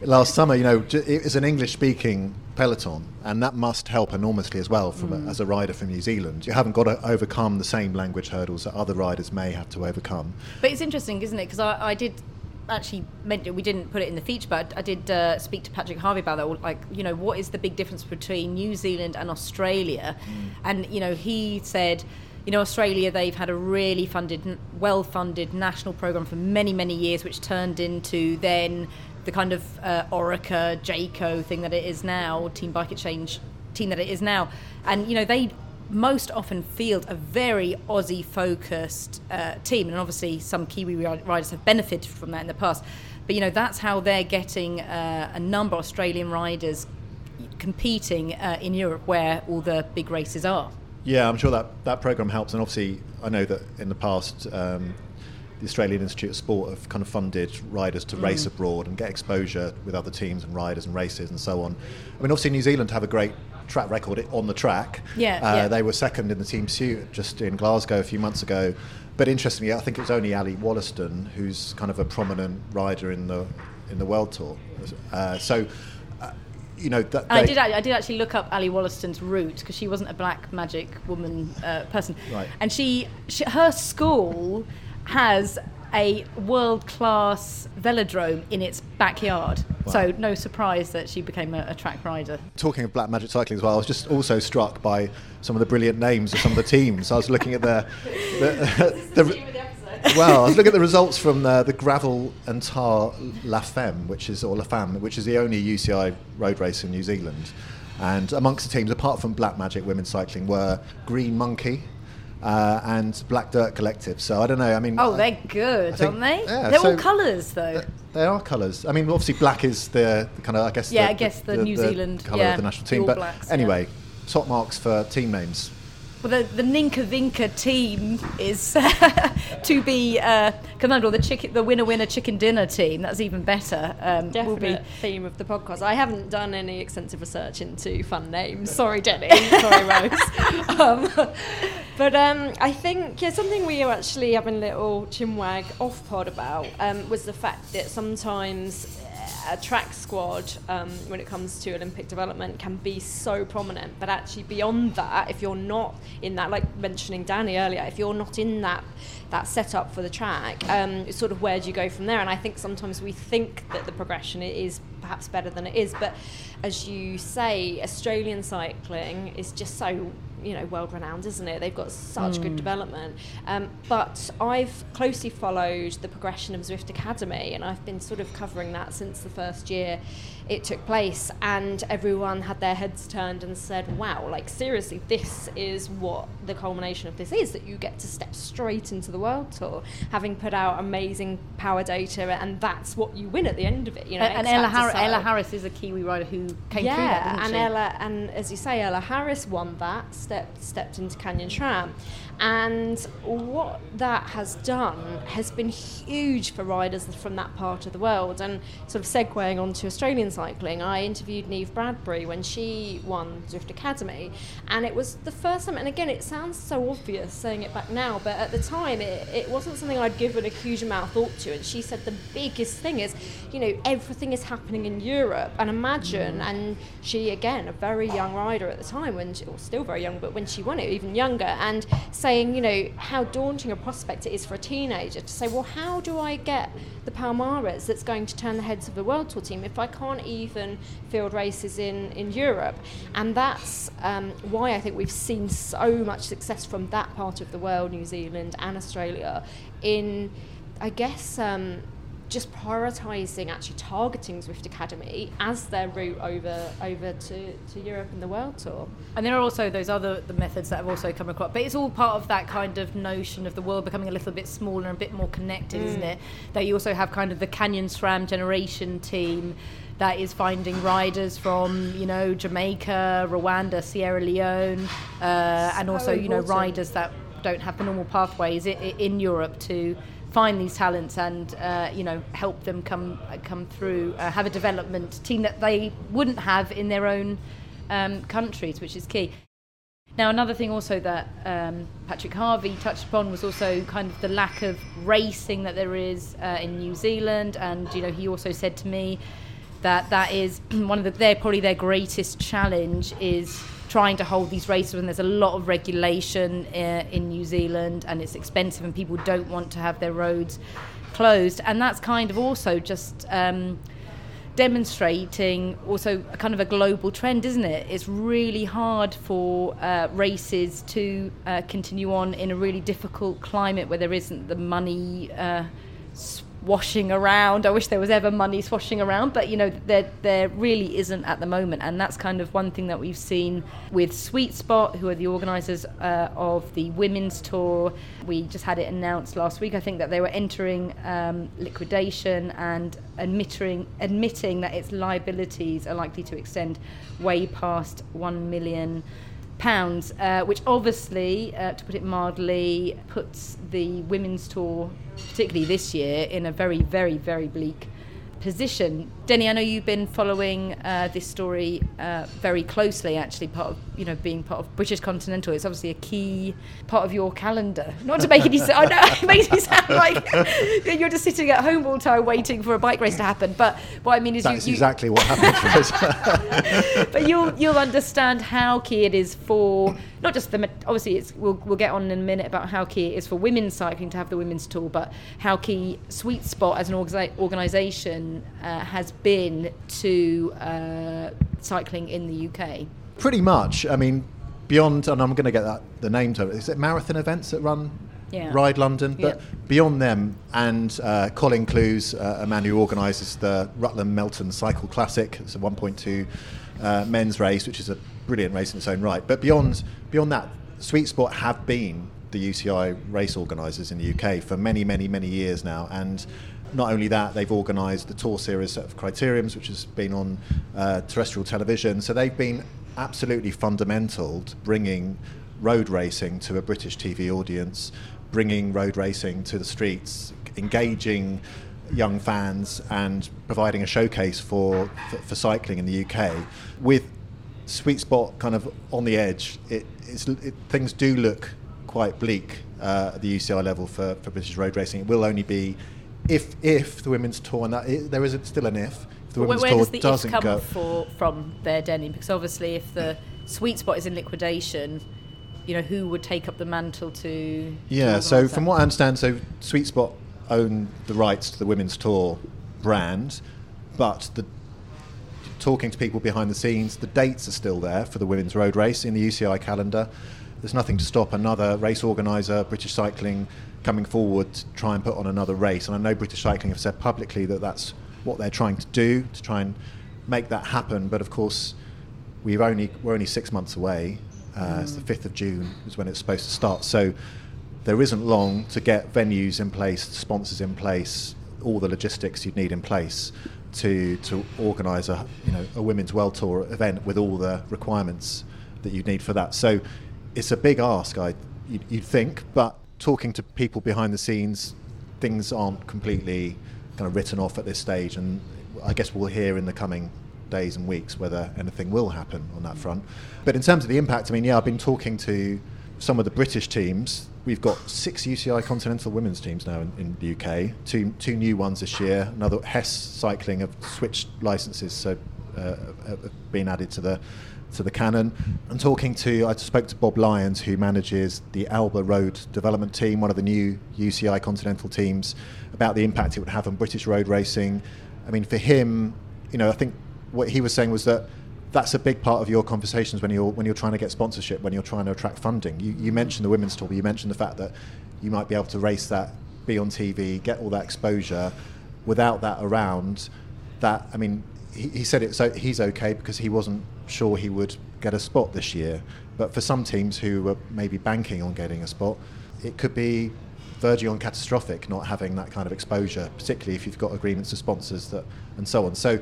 Last summer, you know, it was an English-speaking peloton, and that must help enormously as well from as a rider from New Zealand. You haven't got to overcome the same language hurdles that other riders may have to overcome. But it's interesting, isn't it? Because I did actually meant we didn't put it in the feature, but I did speak to Patrick Harvey about that. Like, you know, what is the big difference between New Zealand and Australia? And, you know, he said, you know, Australia, they've had a really funded, well-funded national programme for many, many years, which turned into then the kind of Orica, Jayco thing that it is now, Team Bike Exchange team that it is now. And, you know, they most often field a very Aussie-focused team, and obviously some Kiwi riders have benefited from that in the past. But, you know, that's how they're getting a number of Australian riders competing in Europe where all the big races are. Yeah, I'm sure that programme helps. And obviously, I know that in the past, the Australian Institute of Sport have kind of funded riders to race abroad and get exposure with other teams and riders and races and so on. I mean, obviously, New Zealand have a great track record on the track. Yeah. They were second in the team suit just in Glasgow a few months ago. But interestingly, I think it was only Ali Wollaston, who's kind of a prominent rider in the World Tour. You know, that I did actually look up Ali Wollaston's route because she wasn't a Black Magic woman person, right. And she her school has a world-class velodrome in its backyard. Wow. So no surprise that she became a track rider. Talking of Black Magic Cycling as well, I was just also struck by some of the brilliant names of some of the teams. I was looking at well, I was looking at the results from the gravel and tar La Femme, which is the only UCI road race in New Zealand. And amongst the teams, apart from Black Magic Women's Cycling, were Green Monkey and Black Dirt Collective. So I don't know. I mean, they're good, aren't they? Yeah, they're all colours, though. They are colours. I mean, obviously, black is the kind of the New Zealand colour of the national team. But blacks, anyway, top marks for team names. Well, the Ninka Vinka team is to be commanded, or the winner chicken dinner team. That's even better. Definite will be theme of the podcast. I haven't done any extensive research into fun names. Sorry, Denny. Sorry, Rose. But I think something we actually have a little chinwag off pod about was the fact that sometimes a track squad, when it comes to Olympic development, can be so prominent, but actually beyond that, if you're not in that, like mentioning Danny earlier, if you're not in that setup for the track, sort of where do you go from there? And I think sometimes we think that the progression is perhaps better than it is, but as you say, Australian cycling is just so, you know, world renowned, isn't it? They've got such good development. But I've closely followed the progression of Zwift Academy, and I've been sort of covering that since the first year it took place, and everyone had their heads turned and said, wow, like seriously, this is what the culmination of this is, that you get to step straight into the World Tour, having put out amazing power data, and that's what you win at the end of it, you know. And Ella Harris is a Kiwi rider who came through that, didn't she? And as you say, Ella Harris won that, stepped into Canyon Tram. And what that has done has been huge for riders from that part of the world. And sort of segueing onto Australian cycling, I interviewed Niamh Bradbury when she won Zwift Academy, and it was the first time, and again, it sounds so obvious saying it back now, but at the time it wasn't something I'd given a huge amount of thought to. And she said the biggest thing is, you know, everything is happening in Europe, and imagine, and she, again, a very young rider at the time, still very young, but when she won it, even younger, and saying, you know, how daunting a prospect it is for a teenager to say, well, how do I get the Palmares that's going to turn the heads of the World Tour team if I can't even field races in Europe? And that's why I think we've seen so much success from that part of the world, New Zealand and Australia, in, I guess, just prioritising, actually targeting Zwift Academy as their route over to Europe and the World Tour. And there are also those other methods that have also come across, but it's all part of that kind of notion of the world becoming a little bit smaller and a bit more connected, isn't it? That you also have kind of the Canyon SRAM generation team that is finding riders from, you know, Jamaica, Rwanda, Sierra Leone, and also, you know, riders that don't have the normal pathways in Europe to find these talents and you know, help them come through, have a development team that they wouldn't have in their own countries, which is key. Now, another thing also that Patrick Harvey touched upon was also kind of the lack of racing that there is in New Zealand, and you know, he also said to me that is one of their greatest challenge is trying to hold these races when there's a lot of regulation in New Zealand, and it's expensive, and people don't want to have their roads closed, and that's kind of also just demonstrating also a kind of a global trend, isn't it? It's really hard for races to continue on in a really difficult climate where there isn't the money swashing around. I wish there was ever money swashing around, but you know, there really isn't at the moment, and that's kind of one thing that we've seen with Sweet Spot, who are the organisers of the Women's Tour. We just had it announced last week, I think, that they were entering liquidation and admitting that its liabilities are likely to extend way past £1 million, which obviously, to put it mildly, puts the Women's Tour, particularly this year, in a very, very, very bleak position. Denny, I know you've been following this story very closely, actually, being part of British Continental. It's obviously a key part of your calendar. Not to make it sound, it makes me sound like you're just sitting at home all time waiting for a bike race to happen, but what I mean is that's exactly what happens for us. But you'll understand how key it is for, not just the, obviously it's, we'll get on in a minute about how key it is for women's cycling to have the Women's Tour, but how key Sweet Spot as an organisation has been to cycling in the UK. Pretty much. I mean, beyond, and I'm going to get the name to it, is it marathon events that run Ride London? But beyond them, and Colin Clues, a man who organises the Rutland Melton Cycle Classic, it's a 1.2 men's race, which is a brilliant race in its own right. But beyond that, Sweet Spot have been the UCI race organisers in the UK for many, many, many years now, and not only that, they've organised the Tour Series set of criteriums, which has been on terrestrial television. So they've been absolutely fundamental to bringing road racing to a British TV audience, bringing road racing to the streets, engaging young fans and providing a showcase for cycling in the UK. With Sweet Spot kind of on the edge, things do look quite bleak at the UCI level for British road racing. It will only be if the Women's Tour, and there is still an if. If the Women's Tour doesn't go, where does the if come from there, Denny? Because obviously, if the Sweet Spot is in liquidation, you know, who would take up the mantle to? Yeah. So from what I understand, Sweet Spot own the rights to the Women's Tour brand, but talking to people behind the scenes, the dates are still there for the women's road race in the UCI calendar. There's nothing to stop another race organiser, British Cycling, coming forward to try and put on another race. And I know British Cycling have said publicly that that's what they're trying to do, to try and make that happen. But of course, we're only 6 months away. It's the 5th of June is when it's supposed to start. So there isn't long to get venues in place, sponsors in place, all the logistics you'd need in place to organise a Women's World Tour event with all the requirements that you'd need for that. So it's a big ask, you'd think, but talking to people behind the scenes, things aren't completely kind of written off at this stage, and I guess we'll hear in the coming days and weeks whether anything will happen on that front. But in terms of the impact, I mean, I've been talking to some of the British teams. We've got 6 UCI Continental women's teams now in the UK, two new ones this year. Another, Hess Cycling have switched licences, so have been added to the canon. I spoke to Bob Lyons, who manages the Alba Road Development Team, one of the new UCI Continental teams, about the impact it would have on British road racing. I mean, for him, you know, I think what he was saying was that's a big part of your conversations when you're trying to get sponsorship, when you're trying to attract funding. You mentioned the Women's Tour, but you mentioned the fact that you might be able to race that, be on TV, get all that exposure. Without that around, that, I mean, he said it, so he's okay because he wasn't sure he would get a spot this year. But for some teams who were maybe banking on getting a spot, it could be verging on catastrophic not having that kind of exposure, particularly if you've got agreements to sponsors that and so on. So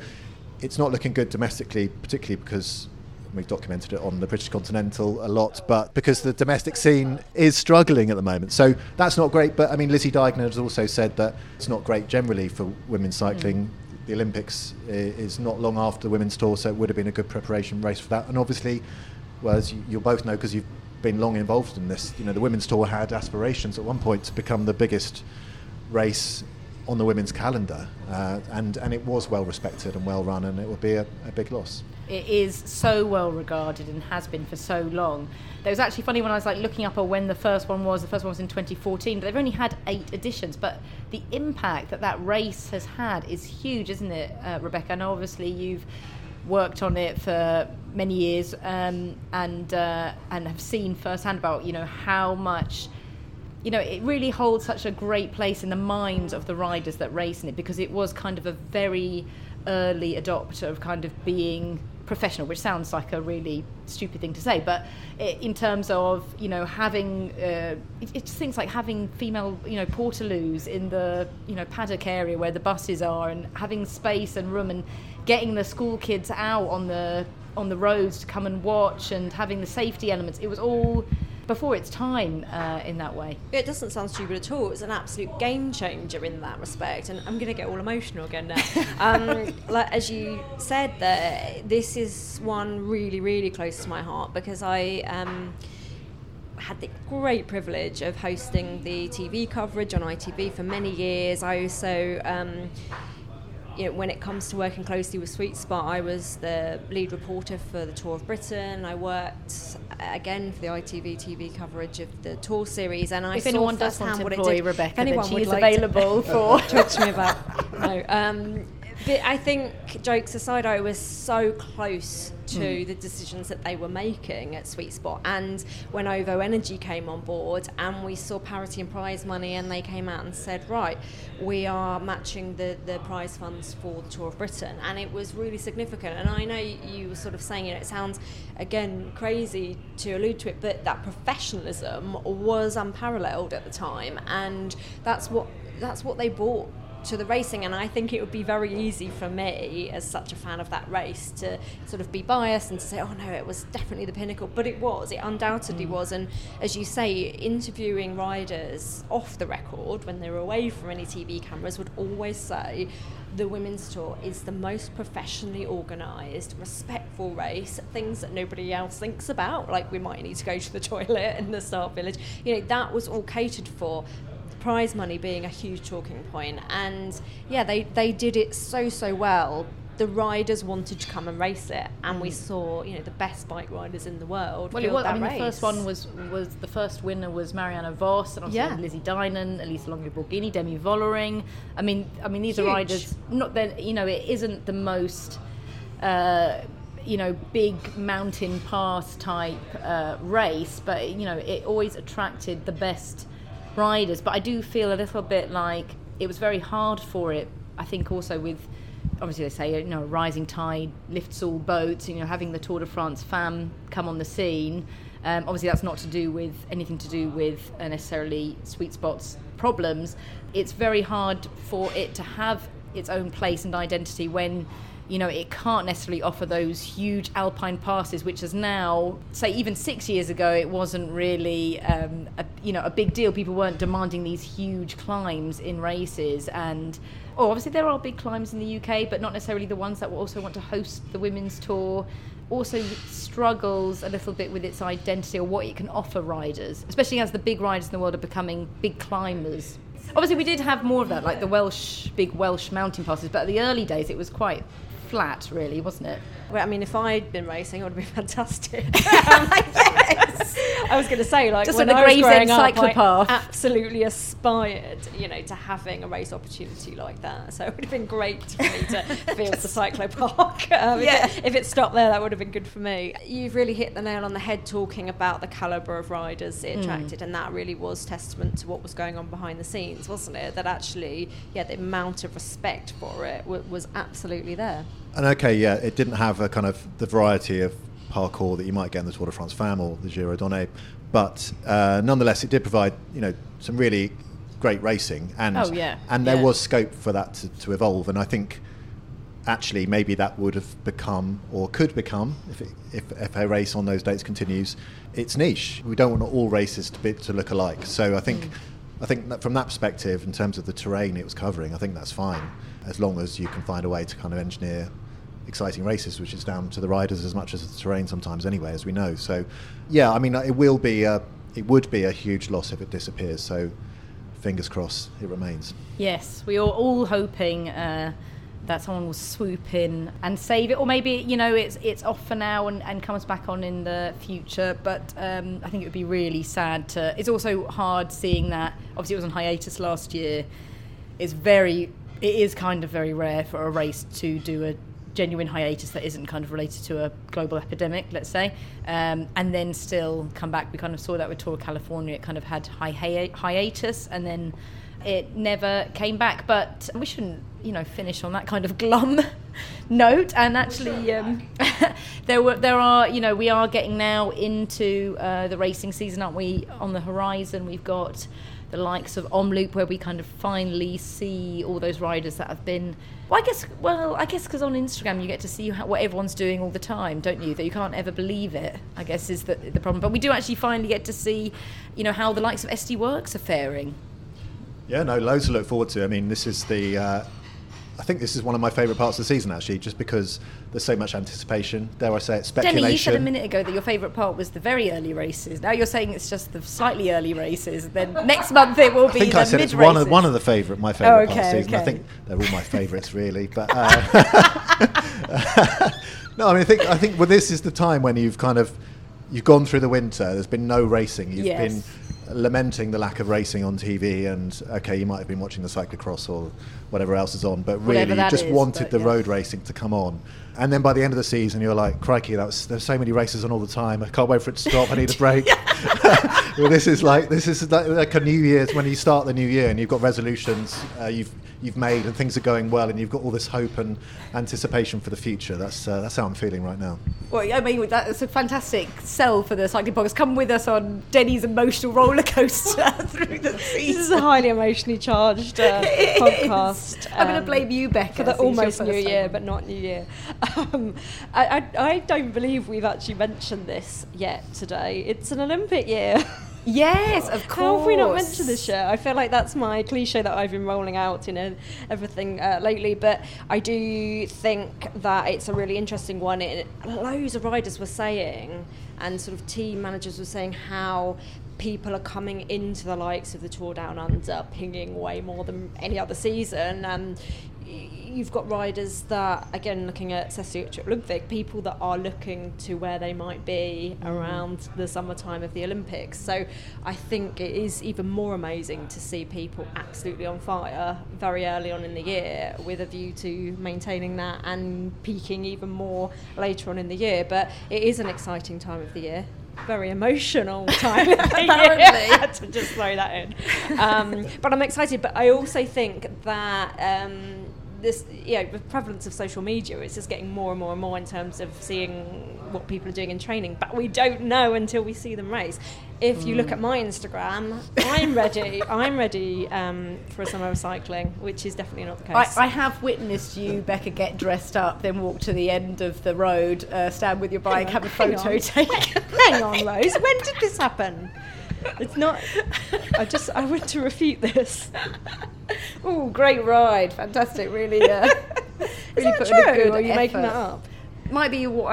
it's not looking good domestically, particularly because we've documented it on the British Continental a lot, but because the domestic scene is struggling at the moment. So that's not great. But I mean, Lizzie Deignan has also said that it's not great generally for women's cycling. The Olympics is not long after the Women's Tour, so it would have been a good preparation race for that. And obviously, well, as you'll both know, because you've been long involved in this, you know, the Women's Tour had aspirations at one point to become the biggest race on the women's calendar, and it was well respected and well run, and it would be a big loss. It is so well regarded and has been for so long. It was actually funny when I was like looking up when the first one was in 2014, but they've only had 8 editions, but the impact that race has had is huge, isn't it, Rebecca? And obviously you've worked on it for many years and have seen firsthand about, you know, how much, you know, it really holds such a great place in the minds of the riders that race in it, because it was kind of a very early adopter of kind of being professional, which sounds like a really stupid thing to say, but in terms of, you know, having it's things like having female, you know, portaloos in the, you know, paddock area where the buses are, and having space and room, and getting the school kids out on the roads to come and watch, and having the safety elements. It was all before its time in that way. It doesn't sound stupid at all. It's an absolute game changer in that respect, and I'm going to get all emotional again now. Like as you said there, this is one really, really close to my heart, because I had the great privilege of hosting the TV coverage on ITV for many years. I also... you know, when it comes to working closely with Sweet Spot, I was the lead reporter for the Tour of Britain. I worked again for the ITV TV coverage of the Tour Series, and I saw firsthand what it did. Rebecca, if anyone would like to employ Rebecca, she's available for talk to me about. No, but I think, jokes aside, I was so close to the decisions that they were making at Sweet Spot. And when OVO Energy came on board and we saw parity in prize money, and they came out and said, right, we are matching the prize funds for the Tour of Britain. And it was really significant. And I know you were sort of saying, you know, it sounds, again, crazy to allude to it, but that professionalism was unparalleled at the time. And that's what they bought to the racing, and I think it would be very easy for me as such a fan of that race to sort of be biased and to say, oh no, it was definitely the pinnacle, but it undoubtedly was. And as you say, interviewing riders off the record when they were away from any TV cameras would always say the Women's Tour is the most professionally organised, respectful race, things that nobody else thinks about, like we might need to go to the toilet in the start village, you know, that was all catered for, prize money being a huge talking point. And yeah, they did it so well. The riders wanted to come and race it, and we saw, you know, the best bike riders in the world. Well, it was, race. The first one was the first winner was Mariana Voss, and also Lizzie Dinan, Elisa Longo-Borghini, Demi Vollering. I mean these huge. Are riders, not that, you know, it isn't the most you know, big mountain pass type race, but you know, it always attracted the best riders. But I do feel a little bit like it was very hard for it, I think, also with, obviously they say, you know, rising tide lifts all boats, you know, having the Tour de France Femme come on the scene. Obviously that's not to do with anything to do with necessarily Sweet Spot's problems. It's very hard for it to have its own place and identity when, you know, it can't necessarily offer those huge alpine passes, which is now, say even 6 years ago, it wasn't really a big deal. People weren't demanding these huge climbs in races. And obviously there are big climbs in the UK, but not necessarily the ones that will also want to host the Women's Tour. Also struggles a little bit with its identity or what it can offer riders, especially as the big riders in the world are becoming big climbers. Obviously we did have more of that, like the big Welsh mountain passes, but at the early days it was quite flat, really, wasn't it? Well, I mean, if I'd been racing, it would have been fantastic. I was going to say, like, just when like the Gravesend cyclopath, I absolutely aspired, you know, to having a race opportunity like that. So it would have been great for me to field the cyclopark. If it stopped there, that would have been good for me. You've really hit the nail on the head talking about the calibre of riders it attracted, and that really was testament to what was going on behind the scenes, wasn't it? That actually, the amount of respect for it was absolutely there. And okay, yeah, it didn't have a kind of the variety of parkour that you might get in the Tour de France Femme or the Giro Donné, but nonetheless, it did provide, you know, some really great racing, and there was scope for that to evolve. And I think actually maybe that would have become, or could become, if a race on those dates continues, its niche. We don't want all races to look alike. So I think. I think that from that perspective, in terms of the terrain it was covering, I think that's fine, as long as you can find a way to kind of engineer exciting races, which is down to the riders as much as the terrain sometimes anyway, as we know. So, yeah, I mean, it would be a huge loss if it disappears. So, fingers crossed, it remains. Yes, we are all hoping that someone will swoop in and save it, or maybe, you know, it's off for now and comes back on in the future. But I think it would be really sad to... It's also hard seeing that. Obviously, it was on hiatus last year. It is kind of very rare for a race to do a genuine hiatus that isn't kind of related to a global epidemic, let's say, and then still come back. We kind of saw that with Tour of California. It kind of had hiatus and then it never came back. But we shouldn't, you know, finish on that kind of glum note. And actually, there are, you know, we are getting now into the racing season, aren't we? On the horizon, we've got the likes of Omloop, where we kind of finally see all those riders that have been... Well, I guess because on Instagram you get to see what everyone's doing all the time, don't you? That you can't ever believe it, I guess, is the problem. But we do actually finally get to see, you know, how the likes of SD Works are faring. Yeah, no, loads to look forward to. I mean, this is the... I think this is one of my favourite parts of the season, actually, just because there's so much anticipation. Dare I say it, speculation. Denny, you said a minute ago that your favourite part was the very early races. Now you're saying it's just the slightly early races. Then next month it will be the mid-races. I think I said it's my favourite part of the season. Okay. I think they're all my favourites, really. But no, I mean, I think well, this is the time when you've gone through the winter. There's been no racing. You've been lamenting the lack of racing on TV, and okay, you might have been watching the cyclocross or whatever else is on, but really you just wanted the road racing to come on. And then by the end of the season you're like, crikey, there's so many races on all the time, I can't wait for it to stop, I need a break. Well, this is like a New Year's, when you start the new year and you've got resolutions you've made and things are going well and you've got all this hope and anticipation for the future. That's how I'm feeling right now. Well, I mean, that's a fantastic sell for the cycling podcast. Come with us on Denny's emotional roller coaster through the season. This is a highly emotionally charged podcast. I'm going to blame you, Becca, for the almost New Year, but not New Year. I don't believe we've actually mentioned this yet today. It's an Olympic year. Yes, of course. How have we not mentioned this year? I feel like that's my cliche that I've been rolling out in everything lately, but I do think that it's a really interesting one. Loads of riders were saying, and sort of team managers were saying, how people are coming into the likes of the Tour Down Under pinging way more than any other season. And you've got riders that, again, looking at Cecilie Uttrup Ludwig, people that are looking to where they might be around the summertime of the Olympics. So I think it is even more amazing to see people absolutely on fire very early on in the year, with a view to maintaining that and peaking even more later on in the year. But it is an exciting time of the year. Very emotional time. Apparently. I had to just throw that in. But I'm excited. But I also think that... this, you know, the prevalence of social media, it's just getting more and more and more in terms of seeing what people are doing in training, but we don't know until we see them race. If you look at my Instagram, I'm ready for a summer of cycling, which is definitely not the case. I have witnessed you, Becca, get dressed up, then walk to the end of the road, stand with your bike, have a photo taken. Hang on, Rose, when did this happen? It's not... I want to refute this. Oh, great ride. Fantastic. Really, really put in a good effort. Is that true, or are you making that up? Might be what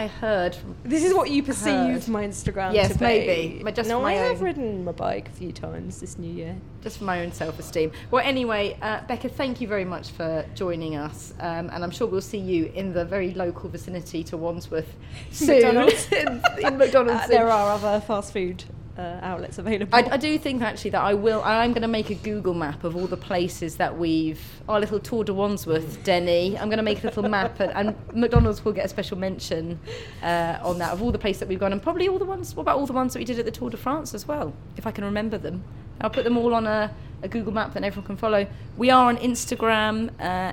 I heard. This is what you perceived my Instagram to be. Yes, maybe. Just I have ridden my bike a few times this new year. Just for my own self-esteem. Well, anyway, Becca, thank you very much for joining us. And I'm sure we'll see you in the very local vicinity to Wandsworth soon. McDonald's. In McDonald's. There are other fast food outlets available. I do think actually that I'm going to make a Google map of all the places that our little Tour de Wandsworth, Denny, I'm going to make a little map and McDonald's will get a special mention on that, of all the places that we've gone, and probably all the ones, what about all the ones that we did at the Tour de France as well, if I can remember them. I'll put them all on a Google map that everyone can follow. We are on Instagram,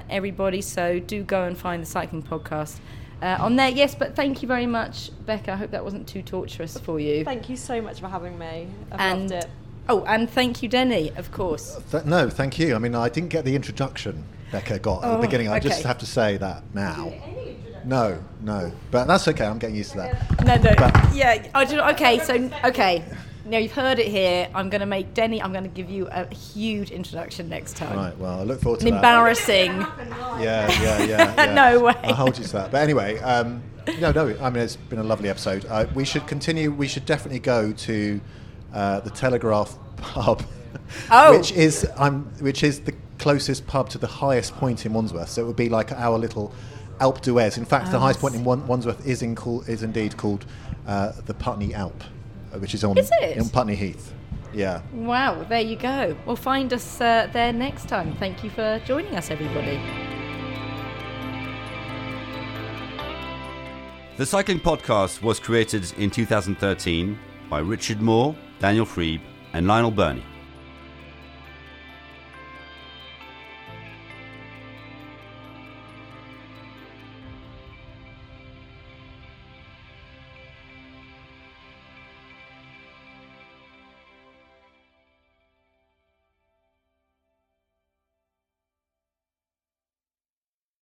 everybody, so do go and find the Cycling Podcast on there, yes, but thank you very much, Becca. I hope that wasn't too torturous for you. Thank you so much for having me. I've loved it. Oh, and thank you, Denny, of course. No, thank you. I mean, I didn't get the introduction Becca got at the beginning. I just have to say that now. Did you get any introduction? No. But that's okay. I'm getting used to that. No. But yeah. Okay. Now you've heard it here. I'm going to give you a huge introduction next time. Right, well, I look forward to that. Embarrassing. Yeah. No way. I'll hold you to that. But anyway, I mean, it's been a lovely episode. We should continue. We should definitely go to the Telegraph pub, which is the closest pub to the highest point in Wandsworth. So it would be like our little Alpe d'Huez. In fact, the highest point in Wandsworth is indeed called the Putney Alp, which is on Putney Heath. Yeah. Wow, there you go. Well, find us there next time. Thank you for joining us, everybody. The Cycling Podcast was created in 2013 by Richard Moore, Daniel Freeb and Lionel Burney.